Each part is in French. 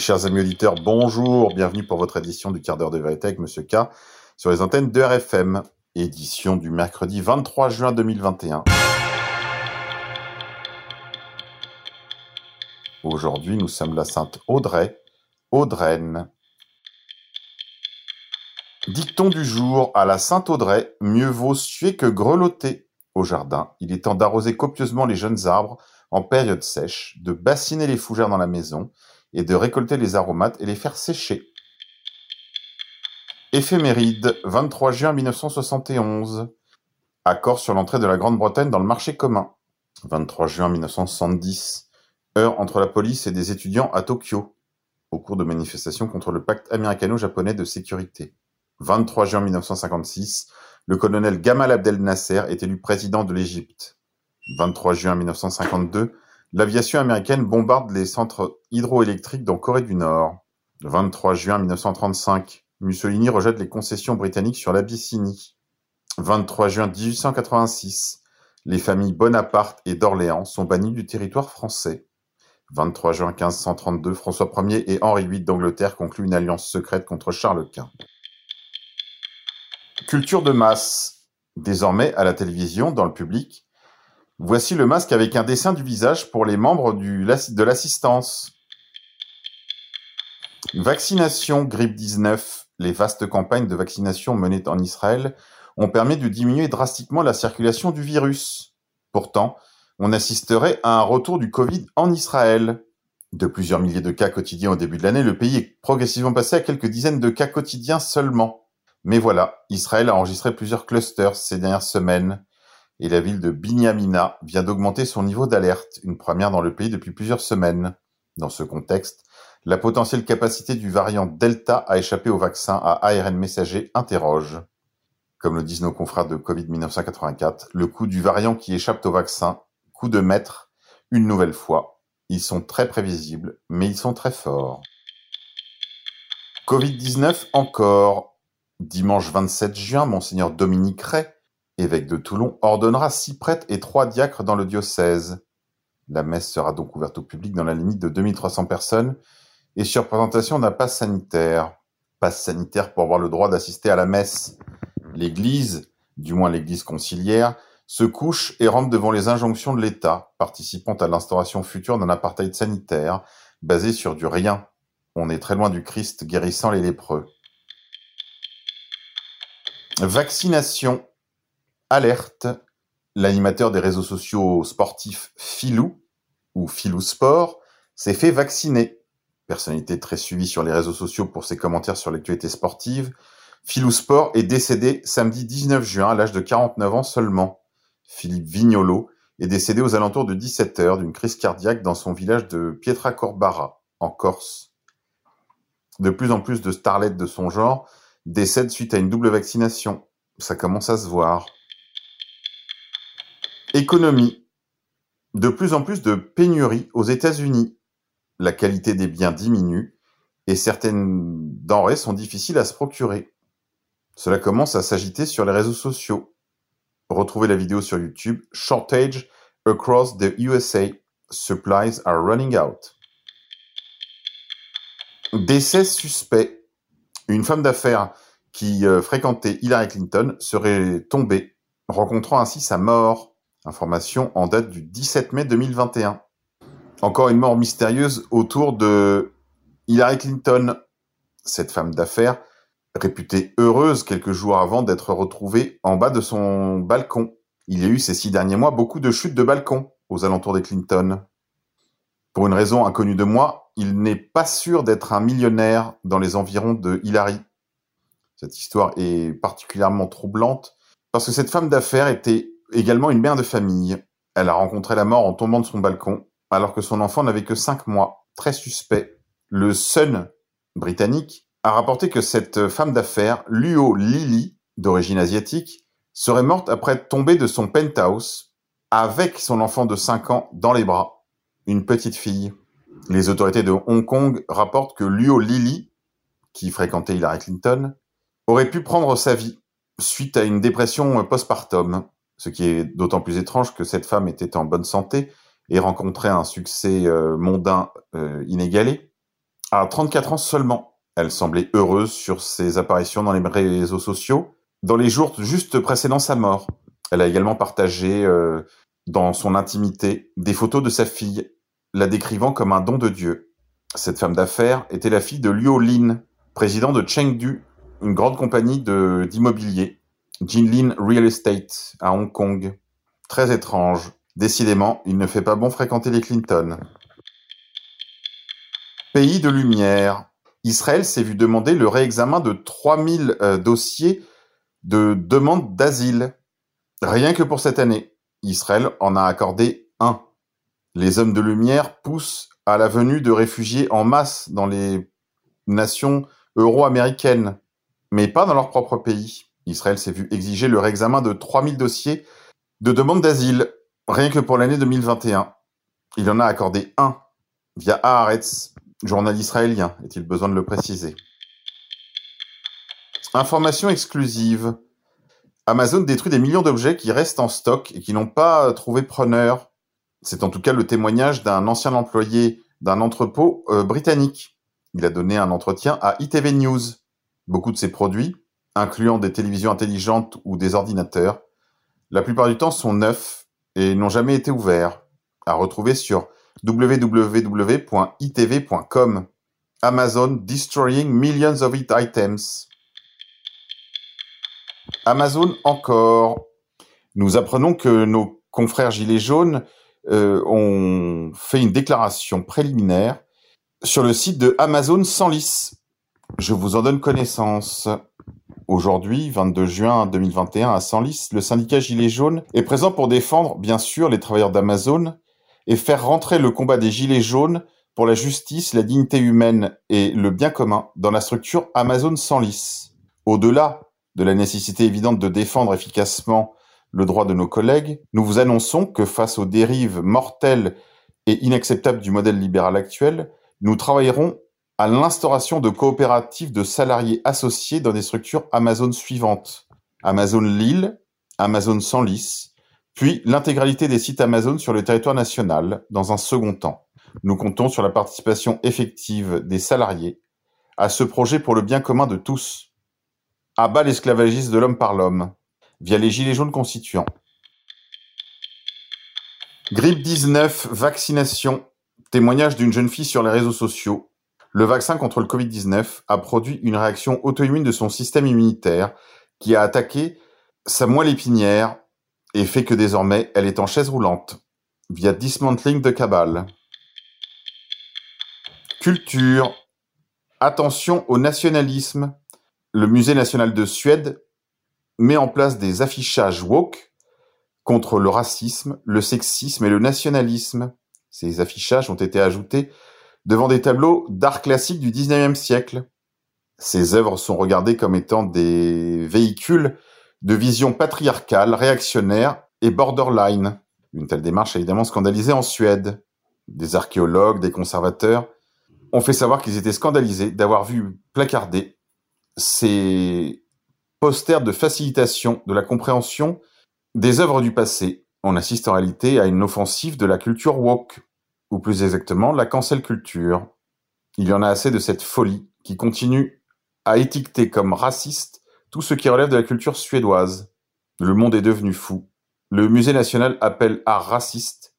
Chers amis auditeurs, bonjour, bienvenue pour votre édition du quart d'heure de vérité avec Monsieur K sur les antennes de RFM, édition du mercredi 23 juin 2021. Aujourd'hui, nous sommes la Sainte Audrey, Audrenne. Dicton du jour à la Sainte Audrey, mieux vaut suer que grelotter. Au jardin, il est temps d'arroser copieusement les jeunes arbres en période sèche, de bassiner les fougères dans la maison et de récolter les aromates et les faire sécher. Éphéméride, 23 juin 1971. Accord sur l'entrée de la Grande-Bretagne dans le marché commun. 23 juin 1970. Heurts entre la police et des étudiants à Tokyo, au cours de manifestations contre le pacte américano-japonais de sécurité. 23 juin 1956. Le colonel Gamal Abdel Nasser est élu président de l'Égypte. 23 juin 1952. L'aviation américaine bombarde les centres hydroélectriques dans Corée du Nord. Le 23 juin 1935, Mussolini rejette les concessions britanniques sur l'Abyssinie. 23 juin 1886, les familles Bonaparte et d'Orléans sont bannies du territoire français. 23 juin 1532, François 1er et Henri VIII d'Angleterre concluent une alliance secrète contre Charles Quint. Culture de masse. Désormais à la télévision, dans le public, voici le masque avec un dessin du visage pour les membres de l'assistance. Vaccination grippe 19. Les vastes campagnes de vaccination menées en Israël ont permis de diminuer drastiquement la circulation du virus. Pourtant, on assisterait à un retour du Covid en Israël. De plusieurs milliers de cas quotidiens au début de l'année, le pays est progressivement passé à quelques dizaines de cas quotidiens seulement. Mais voilà, Israël a enregistré plusieurs clusters ces dernières semaines. Et la ville de Binyamina vient d'augmenter son niveau d'alerte, une première dans le pays depuis plusieurs semaines. Dans ce contexte, la potentielle capacité du variant Delta à échapper au vaccin à ARN messager interroge. Comme le disent nos confrères de Covid 1984, le coût du variant qui échappe au vaccin, coup de maître, une nouvelle fois. Ils sont très prévisibles, mais ils sont très forts. Covid-19 encore. Dimanche 27 juin, Monseigneur Dominique Rey, évêque de Toulon, ordonnera 6 prêtres et 3 diacres dans le diocèse. La messe sera donc ouverte au public dans la limite de 2300 personnes et sur présentation d'un pass sanitaire. Pass sanitaire pour avoir le droit d'assister à la messe. L'Église, du moins l'Église conciliaire, se couche et rampe devant les injonctions de l'État, participant à l'instauration future d'un apartheid sanitaire basé sur du rien. On est très loin du Christ guérissant les lépreux. Vaccination. Alerte, l'animateur des réseaux sociaux sportifs Filou, ou Filou Sport, s'est fait vacciner. Personnalité très suivie sur les réseaux sociaux pour ses commentaires sur l'actualité sportive, Filou Sport est décédé samedi 19 juin à l'âge de 49 ans seulement. Philippe Vignolo est décédé aux alentours de 17h d'une crise cardiaque dans son village de Pietracorbara, en Corse. De plus en plus de starlettes de son genre décèdent suite à une double vaccination. Ça commence à se voir. Économie. De plus en plus de pénuries aux États-Unis. La qualité des biens diminue et certaines denrées sont difficiles à se procurer. Cela commence à s'agiter sur les réseaux sociaux. Retrouvez la vidéo sur YouTube « Shortage across the USA. Supplies are running out ». Décès suspect. Une femme d'affaires qui fréquentait Hillary Clinton serait tombée, rencontrant ainsi sa mort. Information en date du 17 mai 2021. Encore une mort mystérieuse autour de Hillary Clinton. Cette femme d'affaires, réputée heureuse quelques jours avant d'être retrouvée en bas de son balcon. Il y a eu ces 6 derniers mois beaucoup de chutes de balcon aux alentours des Clinton. Pour une raison inconnue de moi, il n'est pas sûr d'être un millionnaire dans les environs de Hillary. Cette histoire est particulièrement troublante parce que cette femme d'affaires était également une mère de famille. Elle a rencontré la mort en tombant de son balcon, alors que son enfant n'avait que 5 mois. Très suspect. Le Sun britannique a rapporté que cette femme d'affaires, Luo Lily, d'origine asiatique, serait morte après tomber de son penthouse avec son enfant de 5 ans dans les bras. Une petite fille. Les autorités de Hong Kong rapportent que Luo Lily, qui fréquentait Hillary Clinton, aurait pu prendre sa vie suite à une dépression postpartum. Ce qui est d'autant plus étrange que cette femme était en bonne santé et rencontrait un succès mondain inégalé. À 34 ans seulement, elle semblait heureuse sur ses apparitions dans les réseaux sociaux. Dans les jours juste précédant sa mort, elle a également partagé dans son intimité des photos de sa fille, la décrivant comme un don de Dieu. Cette femme d'affaires était la fille de Luo Lin, président de Chengdu, une grande compagnie d'immobilier, Jinlin Real Estate, à Hong Kong. Très étrange. Décidément, il ne fait pas bon fréquenter les Clinton. Pays de lumière. Israël s'est vu demander le réexamen de 3000 dossiers de demande d'asile. Rien que pour cette année, Israël en a accordé un. Les hommes de lumière poussent à la venue de réfugiés en masse dans les nations euro-américaines, mais pas dans leur propre pays. Israël s'est vu exiger le réexamen de 3000 dossiers de demande d'asile, rien que pour l'année 2021. Il en a accordé un, via Haaretz, journal israélien, est-il besoin de le préciser. Information exclusive. Amazon détruit des millions d'objets qui restent en stock et qui n'ont pas trouvé preneur. C'est en tout cas le témoignage d'un ancien employé d'un entrepôt britannique. Il a donné un entretien à ITV News. Beaucoup de ses produits, incluant des télévisions intelligentes ou des ordinateurs, la plupart du temps sont neufs et n'ont jamais été ouverts. À retrouver sur www.itv.com. Amazon destroying millions of its items. Amazon encore. Nous apprenons que nos confrères Gilets jaunes ont fait une déclaration préliminaire sur le site de Amazon Senlis. Je vous en donne connaissance. Aujourd'hui, 22 juin 2021, à Senlis, le syndicat Gilets jaunes est présent pour défendre, bien sûr, les travailleurs d'Amazon et faire rentrer le combat des Gilets jaunes pour la justice, la dignité humaine et le bien commun dans la structure Amazon Senlis. Au-delà de la nécessité évidente de défendre efficacement le droit de nos collègues, nous vous annonçons que face aux dérives mortelles et inacceptables du modèle libéral actuel, nous travaillerons à l'instauration de coopératives de salariés associés dans des structures Amazon suivantes. Amazon Lille, Amazon Senlis, puis l'intégralité des sites Amazon sur le territoire national dans un second temps. Nous comptons sur la participation effective des salariés à ce projet pour le bien commun de tous. À bas l'esclavagisme de l'homme par l'homme, via les Gilets jaunes constituants. Grippe 19, vaccination, témoignage d'une jeune fille sur les réseaux sociaux. Le vaccin contre le Covid-19 a produit une réaction auto-immune de son système immunitaire qui a attaqué sa moelle épinière et fait que désormais elle est en chaise roulante, via dismantling de cabale. Culture, attention au nationalisme. Le Musée national de Suède met en place des affichages woke contre le racisme, le sexisme et le nationalisme. Ces affichages ont été ajoutés devant des tableaux d'art classique du 19e siècle. Ces œuvres sont regardées comme étant des véhicules de vision patriarcale, réactionnaire et borderline. Une telle démarche a évidemment scandalisé en Suède. Des archéologues, des conservateurs ont fait savoir qu'ils étaient scandalisés d'avoir vu placarder ces posters de facilitation de la compréhension des œuvres du passé. On assiste en réalité à une offensive de la culture woke, ou plus exactement la cancel culture. Il y en a assez de cette folie qui continue à étiqueter comme raciste tout ce qui relève de la culture suédoise. Le monde est devenu fou. Le Musée national appelle à raciste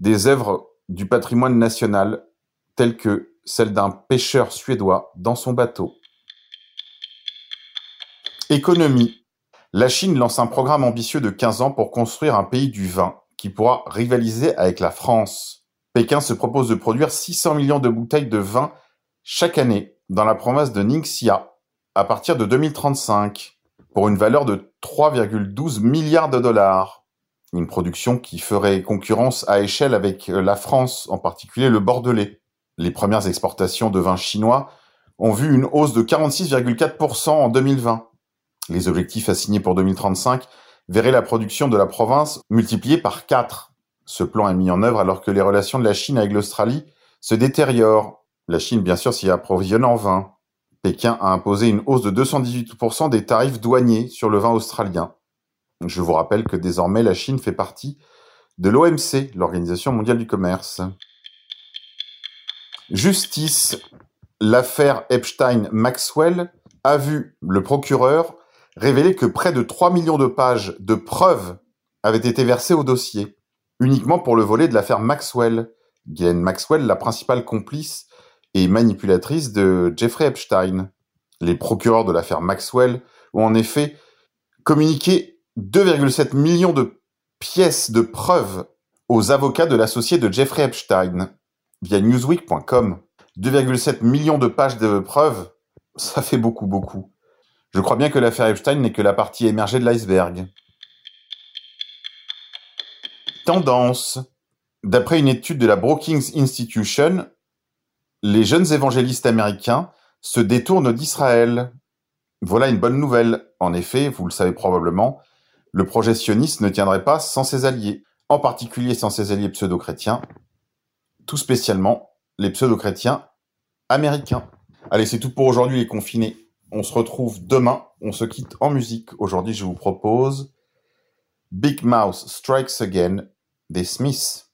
des œuvres du patrimoine national telles que celle d'un pêcheur suédois dans son bateau. Économie. La Chine lance un programme ambitieux de 15 ans pour construire un pays du vin qui pourra rivaliser avec la France. Pékin se propose de produire 600 millions de bouteilles de vin chaque année dans la province de Ningxia à partir de 2035 pour une valeur de 3,12 milliards de dollars. Une production qui ferait concurrence à échelle avec la France, en particulier le Bordelais. Les premières exportations de vin chinois ont vu une hausse de 46,4% en 2020. Les objectifs assignés pour 2035 verraient la production de la province multipliée par 4. Ce plan est mis en œuvre alors que les relations de la Chine avec l'Australie se détériorent. La Chine, bien sûr, s'y approvisionne en vin. Pékin a imposé une hausse de 218% des tarifs douaniers sur le vin australien. Je vous rappelle que désormais, la Chine fait partie de l'OMC, l'Organisation mondiale du commerce. Justice. l'affaire Epstein-Maxwell a vu le procureur révéler que près de 3 millions de pages de preuves avaient été versées au dossier, uniquement pour le volet de l'affaire Maxwell. Ghislaine Maxwell, la principale complice et manipulatrice de Jeffrey Epstein. Les procureurs de l'affaire Maxwell ont en effet communiqué 2,7 millions de pièces de preuves aux avocats de l'associé de Jeffrey Epstein via newsweek.com. 2,7 millions de pages de preuves, ça fait beaucoup. Je crois bien que l'affaire Epstein n'est que la partie émergée de l'iceberg. Tendance. D'après une étude de la Brookings Institution, les jeunes évangélistes américains se détournent d'Israël. Voilà une bonne nouvelle. En effet, vous le savez probablement, le projet sioniste ne tiendrait pas sans ses alliés, en particulier sans ses alliés pseudo-chrétiens, tout spécialement les pseudo-chrétiens américains. Allez, c'est tout pour aujourd'hui les confinés. On se retrouve demain, on se quitte en musique. Aujourd'hui, je vous propose Big Mouth Strikes Again des Smiths.